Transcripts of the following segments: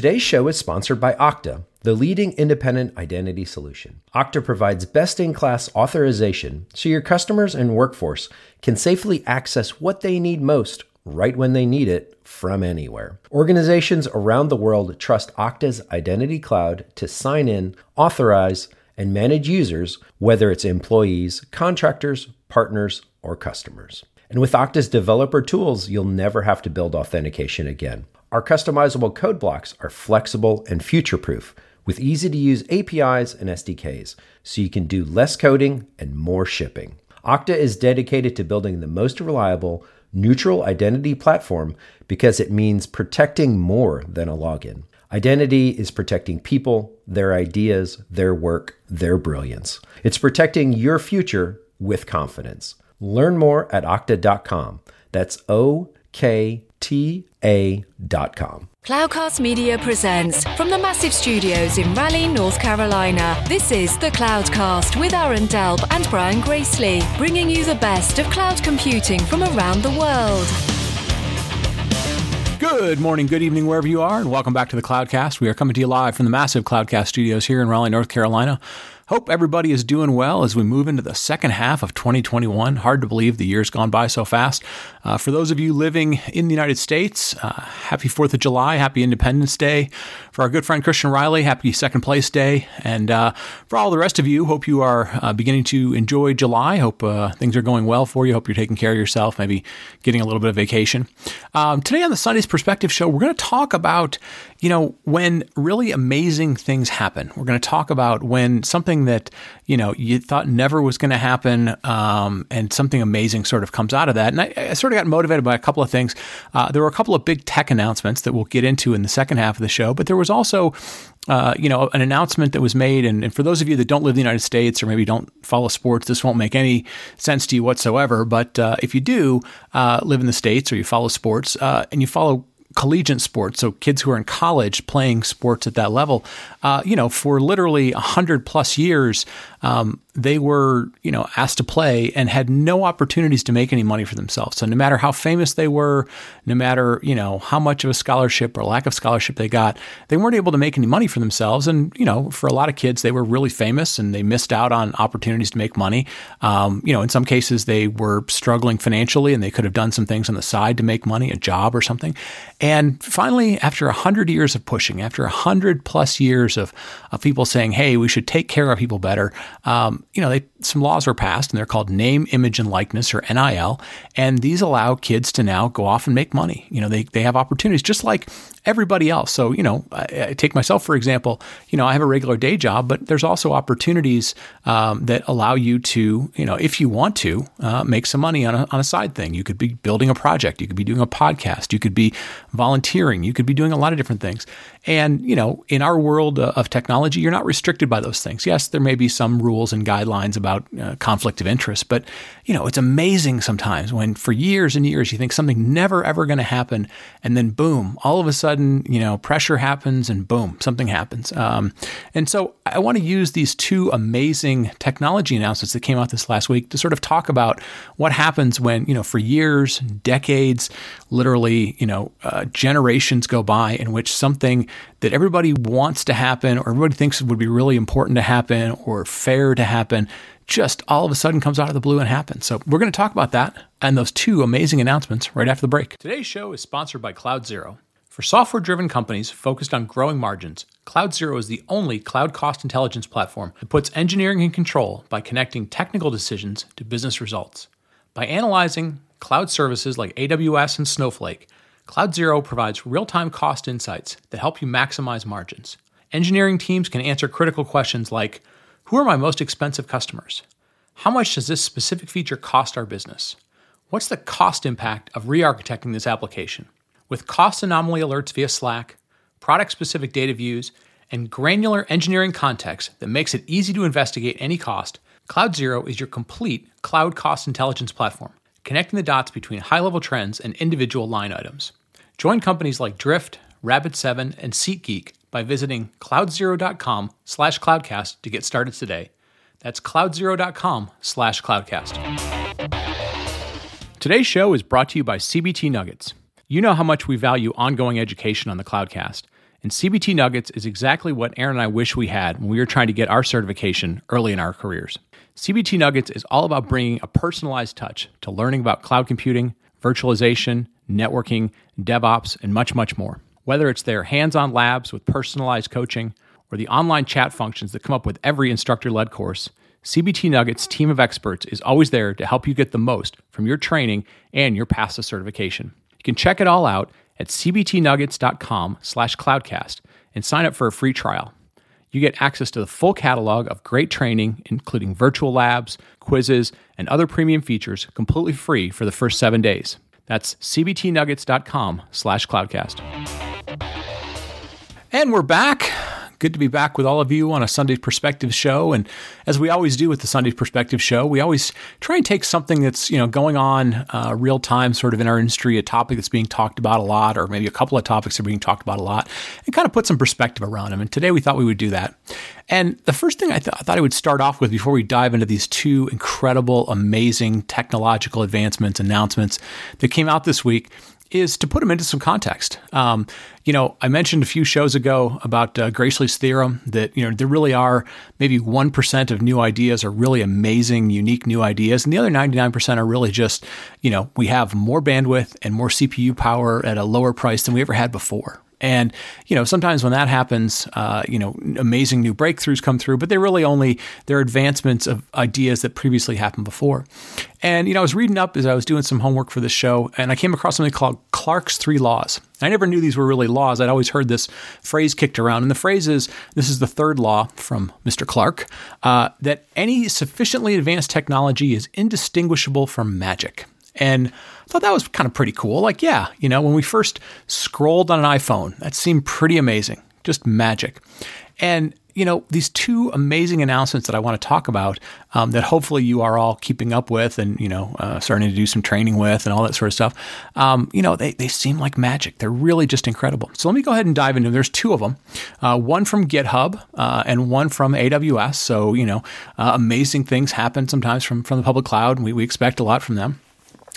Today's show is sponsored by Okta, the leading independent identity solution. Okta provides best-in-class authorization so your customers and workforce can safely access what they need most right when they need it from anywhere. Organizations around the world trust Okta's Identity Cloud to sign in, authorize, and manage users, whether it's employees, contractors, partners, or customers. And with Okta's developer tools, you'll never have to build authentication again. Our customizable code blocks are flexible and future-proof with easy-to-use APIs and SDKs, so you can do less coding and more shipping. Okta is dedicated to building the most reliable, neutral identity platform because it means protecting more than a login. Identity is protecting people, their ideas, their work, their brilliance. It's protecting your future with confidence. Learn more at Okta.com. That's OKTA.com. Cloudcast Media presents from the massive studios in Raleigh, North Carolina. This is The Cloudcast with Aaron Delb and Brian Gracely, bringing you the best of cloud computing from around the world. Good morning, good evening, wherever you are, and welcome back to The Cloudcast. We are coming to you live from the massive Cloudcast studios here in Raleigh, North Carolina. Hope everybody is doing well as we move into the second half of 2021. Hard to believe the year's gone by so fast. For those of you living in the United States, happy 4th of July, happy Independence Day. For our good friend Christian Riley, happy Second Place Day. And for all the rest of you, hope you are beginning to enjoy July. Hope things are going well for you. Hope you're taking care of yourself, maybe getting a little bit of vacation. Today on the Sunday's Perspective show, we're going to talk about, you know, when really amazing things happen. We're going to talk about when something that, you know, you thought never was going to happen and something amazing sort of comes out of that. And I sort of got motivated by a couple of things. There were a couple of big tech announcements that we'll get into in the second half of the show, but there was also an announcement that was made. And for those of you that don't live in the United States or maybe don't follow sports, this won't make any sense to you whatsoever. But if you do live in the States or you follow sports and you follow collegiate sports, so kids who are in college playing sports at that level, for literally 100 plus years, they were, asked to play and had no opportunities to make any money for themselves. So no matter how famous they were, no matter, how much of a scholarship or lack of scholarship they got, they weren't able to make any money for themselves. And, for a lot of kids, they were really famous and they missed out on opportunities to make money. In some cases they were struggling financially and they could have done some things on the side to make money, a job or something. And finally, after 100 years of pushing, after 100 plus years of people saying, hey, we should take care of people better, some laws were passed and they're called name, image, and likeness, or NIL. And these allow kids to now go off and make money. They have opportunities just like everybody else. So, I take myself, for example, I have a regular day job, but there's also opportunities that allow you to, if you want to, make some money on a side thing. You could be building a project. You could be doing a podcast. You could be volunteering. You could be doing a lot of different things. And, in our world of technology, you're not restricted by those things. Yes, there may be some rules and guidelines about conflict of interest, but, it's amazing sometimes when for years and years, you think something never, ever going to happen. And then boom, all of a sudden, pressure happens and boom, something happens. And so I want to use these two amazing technology announcements that came out this last week to sort of talk about what happens when, for years, decades, literally, generations go by in which something that everybody wants to happen or everybody thinks would be really important to happen or fair to happen just all of a sudden comes out of the blue and happens. So we're going to talk about that and those two amazing announcements right after the break. Today's show is sponsored by CloudZero. For software-driven companies focused on growing margins, CloudZero is the only cloud cost intelligence platform that puts engineering in control by connecting technical decisions to business results. By analyzing cloud services like AWS and Snowflake, CloudZero provides real-time cost insights that help you maximize margins. Engineering teams can answer critical questions like, who are my most expensive customers? How much does this specific feature cost our business? What's the cost impact of re-architecting this application? With cost anomaly alerts via Slack, product-specific data views, and granular engineering context that makes it easy to investigate any cost, CloudZero is your complete cloud cost intelligence platform, connecting the dots between high-level trends and individual line items. Join companies like Drift, Rabbit7, and SeatGeek by visiting cloudzero.com/cloudcast to get started today. That's cloudzero.com/cloudcast. Today's show is brought to you by CBT Nuggets. You know how much we value ongoing education on the Cloudcast, And CBT Nuggets is exactly what Aaron and I wish we had when we were trying to get our certification early in our careers. CBT Nuggets is all about bringing a personalized touch to learning about cloud computing, virtualization, networking, DevOps, and much, much more. Whether it's their hands-on labs with personalized coaching or the online chat functions that come up with every instructor-led course, CBT Nuggets' team of experts is always there to help you get the most from your training and your path to certification. You can check it all out at cbtnuggets.com/cloudcast and sign up for a free trial. You get access to the full catalog of great training, including virtual labs, quizzes, and other premium features completely free for the first 7 days. That's cbtnuggets.com/cloudcast. And we're back. Good to be back with all of you on a Sunday Perspective show. And as we always do with the Sunday Perspective show, we always try and take something that's, going on real time sort of in our industry, a topic that's being talked about a lot, or maybe a couple of topics are being talked about a lot, and kind of put some perspective around them. And today we thought we would do that. And the first thing I thought I would start off with before we dive into these two incredible, amazing technological announcements that came out this week is to put them into some context. I mentioned a few shows ago about Gracely's theorem that, there really are maybe 1% of new ideas are really amazing, unique new ideas. And the other 99% are really just, we have more bandwidth and more CPU power at a lower price than we ever had before. And, sometimes when that happens, amazing new breakthroughs come through, but they're advancements of ideas that previously happened before. And, I was reading up as I was doing some homework for this show, and I came across something called Clark's Three Laws. I never knew these were really laws. I'd always heard this phrase kicked around. And the phrase is, this is the third law from Mr. Clark, that any sufficiently advanced technology is indistinguishable from magic. And I thought that was kind of pretty cool. Like, yeah, when we first scrolled on an iPhone, that seemed pretty amazing, just magic. And, these two amazing announcements that I want to talk about that hopefully you are all keeping up with and, starting to do some training with and all that sort of stuff, they seem like magic. They're really just incredible. So let me go ahead and dive into them. There's two of them, one from GitHub and one from AWS. So, amazing things happen sometimes from the public cloud, and we expect a lot from them.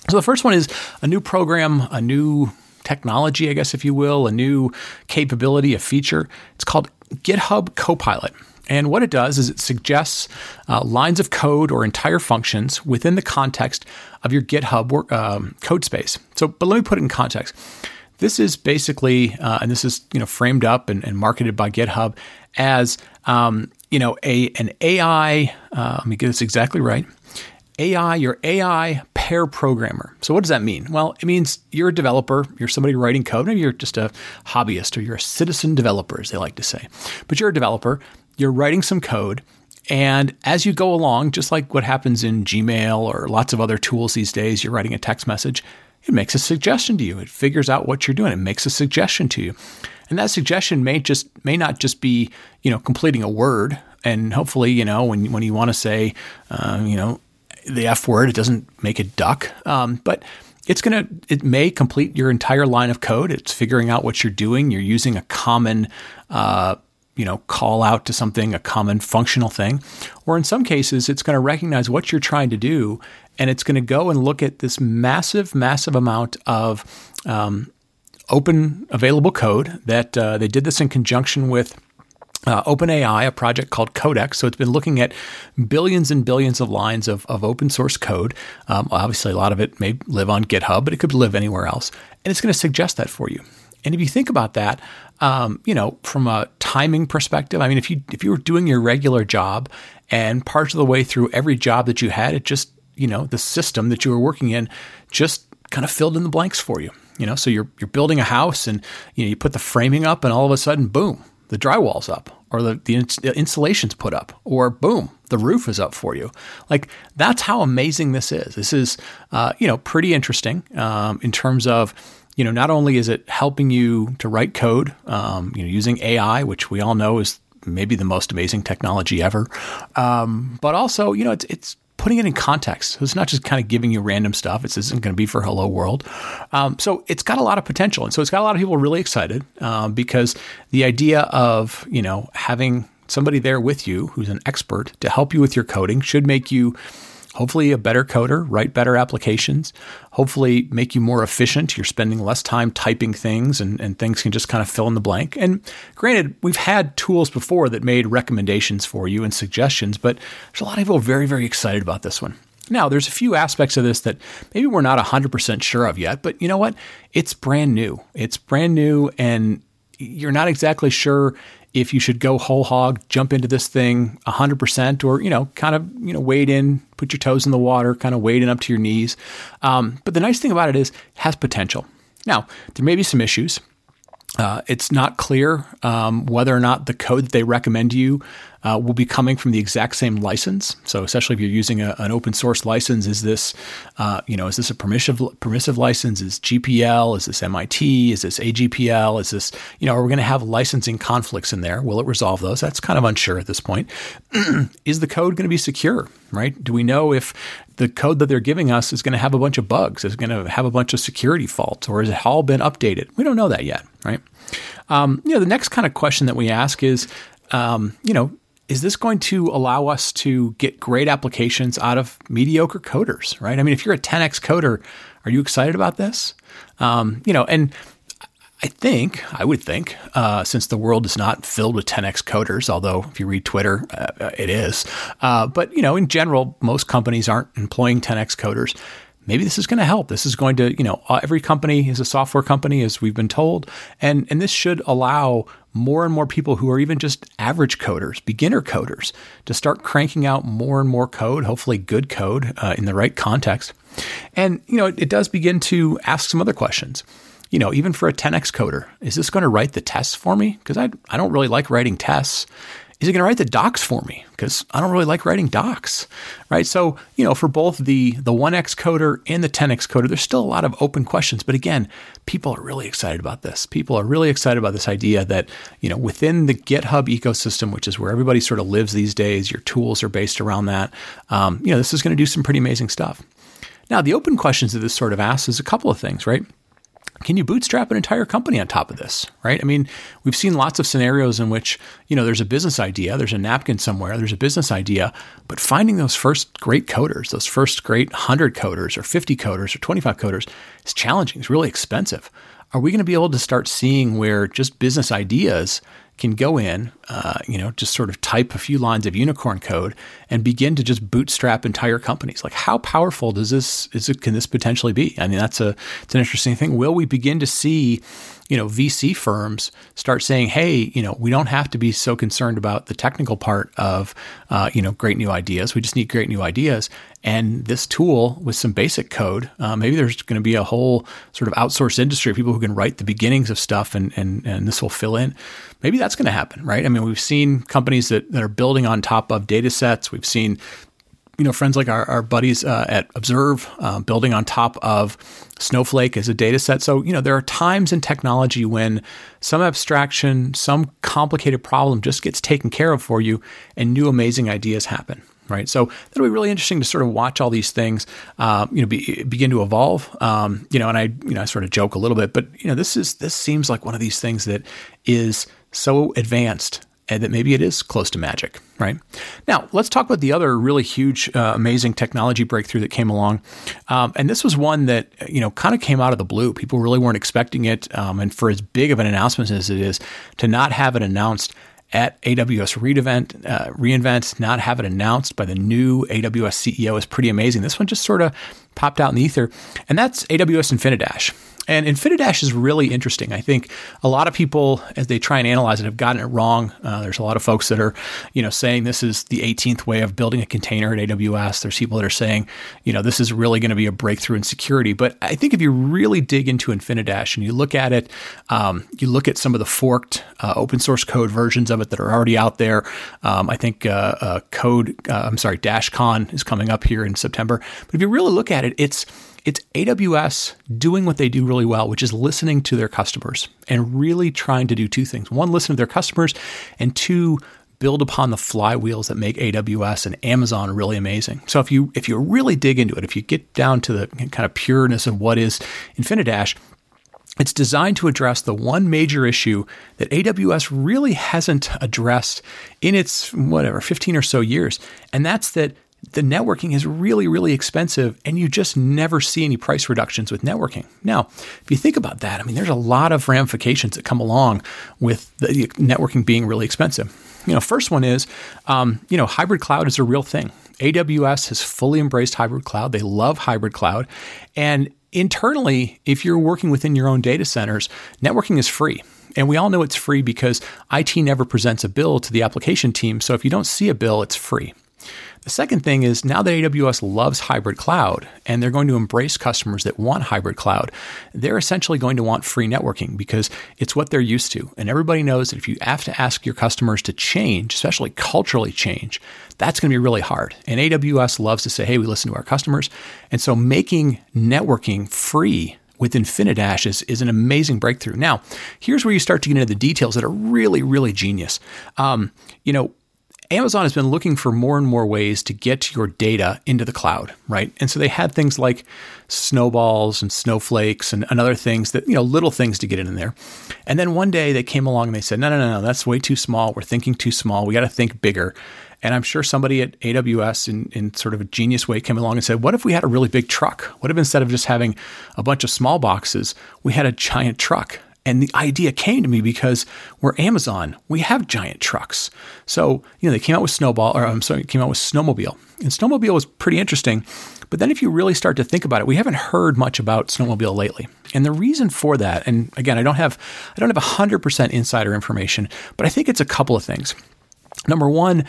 So the first one is a new program, a new technology, I guess, if you will, a new capability, a feature. It's called GitHub Copilot. And what it does is it suggests lines of code or entire functions within the context of your GitHub code space. But let me put it in context. This is basically, and this is framed up and marketed by GitHub as an AI. Let me get this exactly right. AI pair programmer. So what does that mean? Well, it means you're a developer, you're somebody writing code, maybe you're just a hobbyist or you're a citizen developer, as they like to say. But you're a developer, you're writing some code, and as you go along, just like what happens in Gmail or lots of other tools these days, you're writing a text message, it makes a suggestion to you. It figures out what you're doing. It makes a suggestion to you. And that suggestion may not just be, completing a word. And hopefully, when you want to say, the F word, it doesn't make a duck, but it may complete your entire line of code. It's figuring out what you're doing. You're using a common, call out to something, a common functional thing, or in some cases, it's going to recognize what you're trying to do, and it's going to go and look at this massive, massive amount of open available code that they did this in conjunction with OpenAI, a project called Codex. So it's been looking at billions and billions of lines of open source code. Obviously, a lot of it may live on GitHub, but it could live anywhere else. And it's going to suggest that for you. And if you think about that, from a timing perspective, I mean, if you were doing your regular job and parts of the way through every job that you had, it just, the system that you were working in just kind of filled in the blanks for you. So you're building a house and, you put the framing up and all of a sudden, boom, the drywall's up, or the insulation's put up, or boom, the roof is up for you. Like, that's how amazing this is. This is, pretty interesting in terms of, not only is it helping you to write code, using AI, which we all know is maybe the most amazing technology ever, but also, it's putting it in context. So it's not just kind of giving you random stuff. This isn't going to be for Hello World. So it's got a lot of potential. And so it's got a lot of people really excited because the idea of, having somebody there with you who's an expert to help you with your coding should make you Hopefully a better coder, write better applications, hopefully make you more efficient. You're spending less time typing things and things can just kind of fill in the blank. And granted, we've had tools before that made recommendations for you and suggestions, but there's a lot of people very, very excited about this one. Now, there's a few aspects of this that maybe we're not 100% sure of yet, but you know what? It's brand new. It's brand new, and you're not exactly sure if you should go whole hog, jump into this thing 100%, or, kind of, wade in, put your toes in the water, kind of wade in up to your knees. But the nice thing about it is it has potential. Now, there may be some issues. It's not clear whether or not the code that they recommend to you will be coming from the exact same license. So, especially if you're using an open source license, is this, is this a permissive license? Is GPL? Is this MIT? Is this AGPL? Is this, are we going to have licensing conflicts in there? Will it resolve those? That's kind of unsure at this point. Is the code going to be secure? Right? Do we know if the code that they're giving us is going to have a bunch of bugs, is going to have a bunch of security faults, or has it all been updated? We don't know that yet, right? The next kind of question that we ask is, is this going to allow us to get great applications out of mediocre coders, right? I mean, if you're a 10X coder, are you excited about this? And I would think, since the world is not filled with 10X coders, although if you read Twitter, it is. But in general, most companies aren't employing 10X coders. Maybe this is going to help. This is going to, every company is a software company, as we've been told. And this should allow more and more people who are even just average coders, beginner coders, to start cranking out more and more code, hopefully good code in the right context. And, it does begin to ask some other questions. Even for a 10X coder, is this going to write the tests for me? Because I don't really like writing tests. Is it going to write the docs for me? Because I don't really like writing docs, right? So, for both the 1X coder and the 10X coder, there's still a lot of open questions. But again, people are really excited about this. People are really excited about this idea that, within the GitHub ecosystem, which is where everybody sort of lives these days, your tools are based around that. This is going to do some pretty amazing stuff. Now, the open questions that this sort of asks is a couple of things, right? Can you bootstrap an entire company on top of this, right? I mean, we've seen lots of scenarios in which, there's a business idea, there's a napkin somewhere, there's a business idea, but finding those first great coders, those first great 100 coders or 50 coders or 25 coders is challenging. It's really expensive. Are we going to be able to start seeing where just business ideas can go in, just sort of type a few lines of unicorn code and begin to just bootstrap entire companies? Like, how powerful does this? Can this potentially be? I mean, it's an interesting thing. Will we begin to see, VC firms start saying, hey, we don't have to be so concerned about the technical part of, great new ideas. We just need great new ideas. And this tool with some basic code, maybe there's going to be a whole sort of outsourced industry of people who can write the beginnings of stuff and this will fill in. Maybe that's going to happen, right? I mean, we've seen companies that are building on top of data sets. We've seen, friends like our buddies at Observe building on top of Snowflake as a data set. So, there are times in technology when some abstraction, some complicated problem just gets taken care of for you and new amazing ideas happen. Right. So that'll be really interesting to sort of watch all these things, begin to evolve. And I sort of joke a little bit, but this seems like one of these things that is so advanced and that maybe it is close to magic. Right. Now let's talk about the other really huge, amazing technology breakthrough that came along. And this was one that, kind of came out of the blue. People really weren't expecting it. And for as big of an announcement as it is, to not have it announced at AWS reInvent, not have it announced by the new AWS CEO is pretty amazing. This one just sort of popped out in the ether, and that's AWS Infinidash. And Infinidash is really interesting. I think a lot of people, as they try and analyze it, have gotten it wrong. There's a lot of folks that are, saying this is the 18th way of building a container at AWS. There's people that are saying, this is really going to be a breakthrough in security. But I think if you really dig into Infinidash and you look at it, you look at some of the forked open source code versions of it that are already out there. I think DashCon is coming up here in September. But if you really look at it, it's AWS doing what they do really well, which is listening to their customers and really trying to do two things. One, listen to their customers, and two, build upon the flywheels that make AWS and Amazon really amazing. So if you really dig into it, if you get down to the kind of pureness of what is Infinidash, it's designed to address the one major issue that AWS really hasn't addressed in its 15 or so years, and that's that the networking is really, really expensive, and you just never see any price reductions with networking. Now, if you think about that, I mean, there's a lot of ramifications that come along with the networking being really expensive. You know, first one is, hybrid cloud is a real thing. AWS has fully embraced hybrid cloud. They love hybrid cloud. And internally, if you're working within your own data centers, networking is free. And we all know it's free because IT never presents a bill to the application team. So if you don't see a bill, it's free. The second thing is, now that AWS loves hybrid cloud and they're going to embrace customers that want hybrid cloud, they're essentially going to want free networking because it's what they're used to. And everybody knows that if you have to ask your customers to change, especially culturally change, that's going to be really hard. And AWS loves to say, hey, we listen to our customers. And so making networking free with Infinidash is an amazing breakthrough. Now, here's where you start to get into the details that are really, really genius. Amazon has been looking for more and more ways to get your data into the cloud, right? And so they had things like Snowballs and Snowflakes and other things that, you know, little things to get in there. And then one day they came along and they said, no, that's way too small. We're thinking too small. We got to think bigger. And I'm sure somebody at AWS in sort of a genius way came along and said, what if we had a really big truck? What if instead of just having a bunch of small boxes, we had a giant truck? And the idea came to me because we're Amazon. We have giant trucks. So, they came out with Snowmobile. And Snowmobile was pretty interesting. But then if you really start to think about it, we haven't heard much about Snowmobile lately. And the reason for that, and again, I don't have 100% insider information, but I think it's a couple of things. Number one,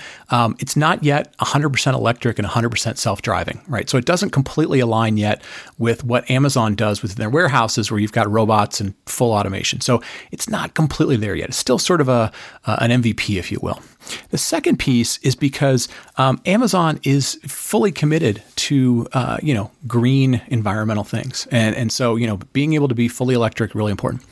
it's not yet 100% electric and 100% self-driving, right? So it doesn't completely align yet with what Amazon does within their warehouses where you've got robots and full automation. So it's not completely there yet. It's still sort of an MVP, if you will. The second piece is because Amazon is fully committed to, green environmental things. And so, being able to be fully electric, really important.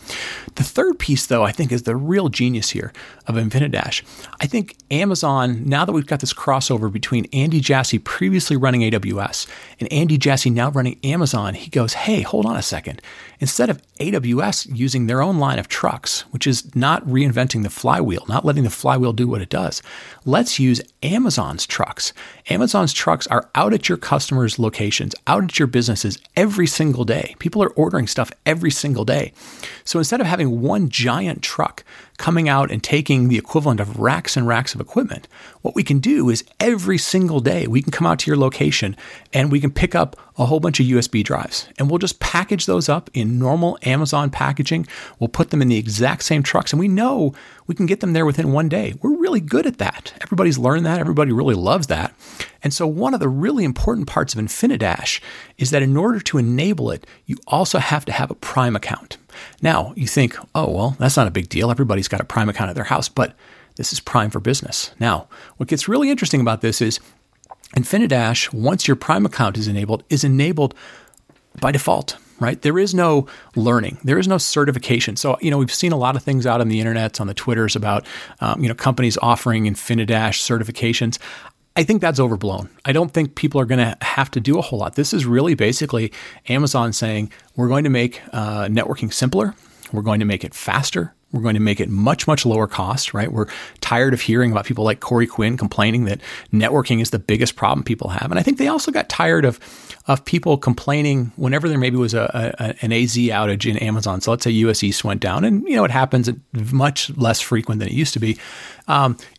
The third piece, though, I think is the real genius here of Infinidash. I think Amazon, now that we've got this crossover between Andy Jassy previously running AWS and Andy Jassy now running Amazon, he goes, hey, hold on a second. Instead of AWS using their own line of trucks, which is not reinventing the flywheel, not letting the flywheel do what it does, let's use Amazon's trucks. Amazon's trucks are out at your customers' locations, out at your businesses every single day. People are ordering stuff every single day. So instead of having one giant truck coming out and taking the equivalent of racks and racks of equipment, what we can do is every single day we can come out to your location and we can pick up a whole bunch of USB drives, and we'll just package those up in normal Amazon packaging. We'll put them in the exact same trucks, and we know we can get them there within one day. We're really good at that. Everybody's learned that. Everybody really loves that. And so one of the really important parts of Infinidash is that in order to enable it, you also have to have a Prime account. Now you think, oh, well, that's not a big deal. Everybody's got a Prime account at their house, but this is Prime for business. Now, what gets really interesting about this is Infinidash, once your Prime account is enabled by default, right? There is no learning. There is no certification. So, we've seen a lot of things out on the internet, on the Twitters about, companies offering Infinidash certifications. I think that's overblown. I don't think people are going to have to do a whole lot. This is really basically Amazon saying, we're going to make networking simpler. We're going to make it faster. We're going to make it much, much lower cost, right? We're tired of hearing about people like Corey Quinn complaining that networking is the biggest problem people have. And I think they also got tired of people complaining whenever there maybe was an AZ outage in Amazon. So let's say US East went down, and it happens much less frequent than it used to be,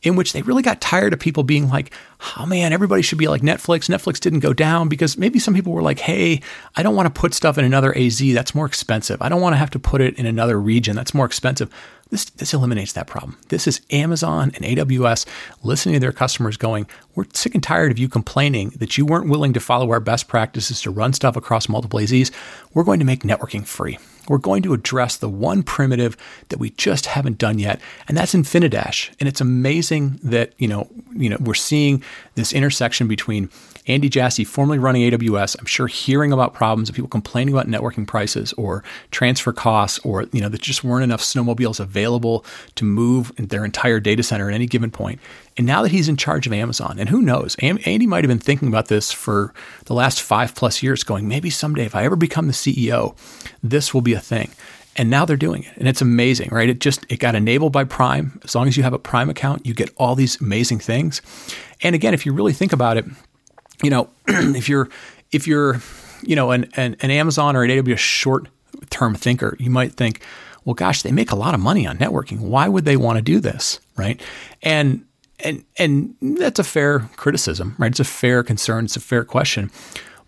in which they really got tired of people being like, oh man, everybody should be like Netflix. Netflix didn't go down because maybe some people were like, hey, I don't want to put stuff in another AZ. That's more expensive. I don't want to have to put it in another region. That's more expensive. This eliminates that problem. This is Amazon and AWS listening to their customers going, we're sick and tired of you complaining that you weren't willing to follow our best practices to run stuff across multiple AZs. We're going to make networking free. We're going to address the one primitive that we just haven't done yet, and that's Infinidash. And it's amazing that, we're seeing this intersection between Andy Jassy, formerly running AWS, I'm sure hearing about problems of people complaining about networking prices or transfer costs, or, that just weren't enough snowmobiles available to move their entire data center at any given point. And now that he's in charge of Amazon, and who knows, Andy might have been thinking about this for the last 5+ years, going, maybe someday if I ever become the CEO, this will be a thing. And now they're doing it. And it's amazing, right? It got enabled by Prime. As long as you have a Prime account, you get all these amazing things. And again, if you really think about it, you know, if you're, you know, an Amazon or an AWS short-term thinker, you might think, well, gosh, they make a lot of money on networking. Why would they want to do this, right? And that's a fair criticism, right? It's a fair concern. It's a fair question.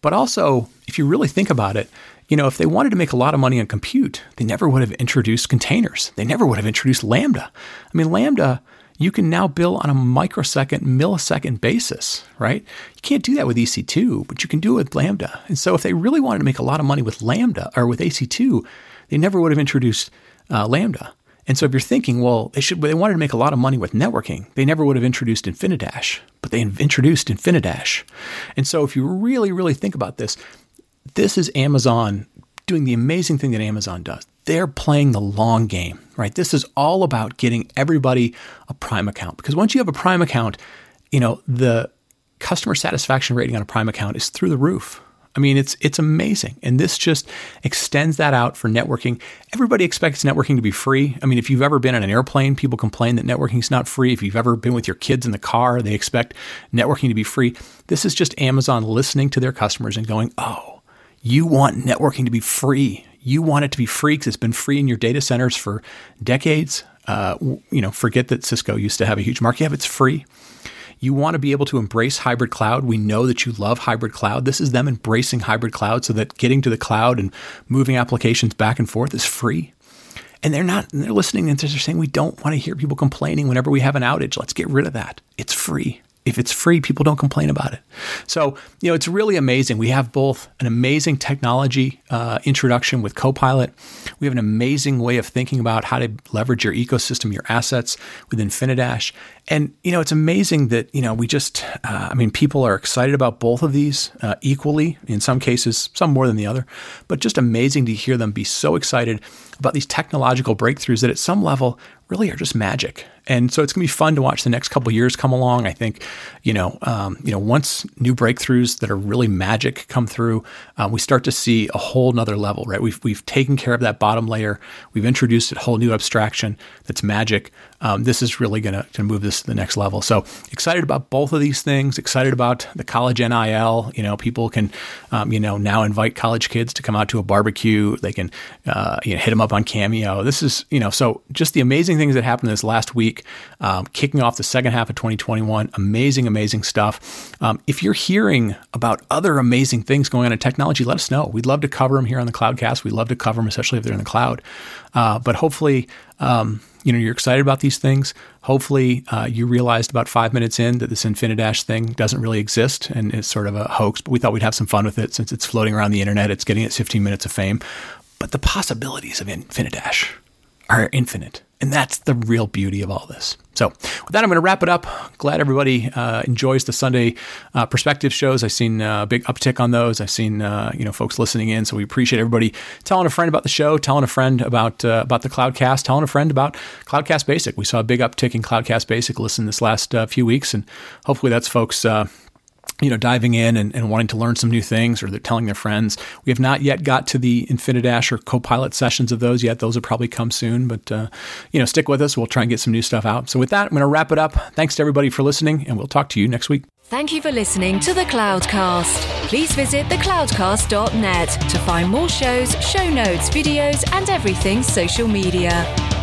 But also, if you really think about it, you know, if they wanted to make a lot of money on compute, they never would have introduced containers. They never would have introduced Lambda. I mean, Lambda, you can now bill on a microsecond, millisecond basis, right? You can't do that with EC2, but you can do it with Lambda. And so if they really wanted to make a lot of money with Lambda or with EC2, they never would have introduced Lambda. And so if you're thinking, well, they wanted to make a lot of money with networking, they never would have introduced Infinidash, but they introduced Infinidash. And so if you really, really think about this, this is Amazon doing the amazing thing that Amazon does. They're playing the long game, right? This is all about getting everybody a Prime account, because once you have a Prime account, you know, the customer satisfaction rating on a Prime account is through the roof. I mean, it's amazing. And this just extends that out for networking. Everybody expects networking to be free. I mean, if you've ever been on an airplane, people complain that networking is not free. If you've ever been with your kids in the car, they expect networking to be free. This is just Amazon listening to their customers and going, oh, you want networking to be free. You want it to be free because it's been free in your data centers for decades. You know, forget that Cisco used to have a huge market cap. It's free. You want to be able to embrace hybrid cloud. We know that you love hybrid cloud. This is them embracing hybrid cloud so that getting to the cloud and moving applications back and forth is free. And they're listening and they're saying, we don't want to hear people complaining whenever we have an outage. Let's get rid of that. It's free. If it's free, people don't complain about it. So, you know, it's really amazing. We have both an amazing technology introduction with Copilot. We have an amazing way of thinking about how to leverage your ecosystem, your assets with Infinidash. And, you know, it's amazing that, you know, we just, I mean, people are excited about both of these equally, in some cases, some more than the other, but just amazing to hear them be so excited about these technological breakthroughs that at some level really are just magic. And so it's going to be fun to watch the next couple of years come along. I think, you know, once new breakthroughs that are really magic come through, we start to see a whole nother level, right? We've taken care of that bottom layer. We've introduced a whole new abstraction that's magic. This is really going to move this to the next level. So excited about both of these things, excited about the college NIL. You know, people can, you know, now invite college kids to come out to a barbecue. They can, you know, hit them up on Cameo. This is, you know, so just the amazing things that happened this last week, kicking off the second half of 2021. Amazing, amazing stuff. If you're hearing about other amazing things going on in technology, let us know. We'd love to cover them here on the Cloudcast. We'd love to cover them, especially if they're in the cloud. But hopefully, you know, you're excited about these things. Hopefully you realized about 5 minutes in that this Infinidash thing doesn't really exist and it's sort of a hoax, but we thought we'd have some fun with it since it's floating around the internet. It's getting its 15 minutes of fame. But the possibilities of Infinidash are infinite. And that's the real beauty of all this. So with that, I'm going to wrap it up. Glad everybody enjoys the Sunday perspective shows. I've seen a big uptick on those. I've seen, you know, folks listening in. So we appreciate everybody telling a friend about the show, telling a friend about the Cloudcast, telling a friend about Cloudcast Basic. We saw a big uptick in Cloudcast Basic listen this last few weeks. And hopefully that's folks, you know, diving in and wanting to learn some new things, or they're telling their friends. We have not yet got to the Infinidash or Copilot sessions of those yet. Those will probably come soon, but, you know, stick with us. We'll try and get some new stuff out. So with that, I'm going to wrap it up. Thanks to everybody for listening, and we'll talk to you next week. Thank you for listening to The Cloudcast. Please visit thecloudcast.net to find more shows, show notes, videos, and everything social media.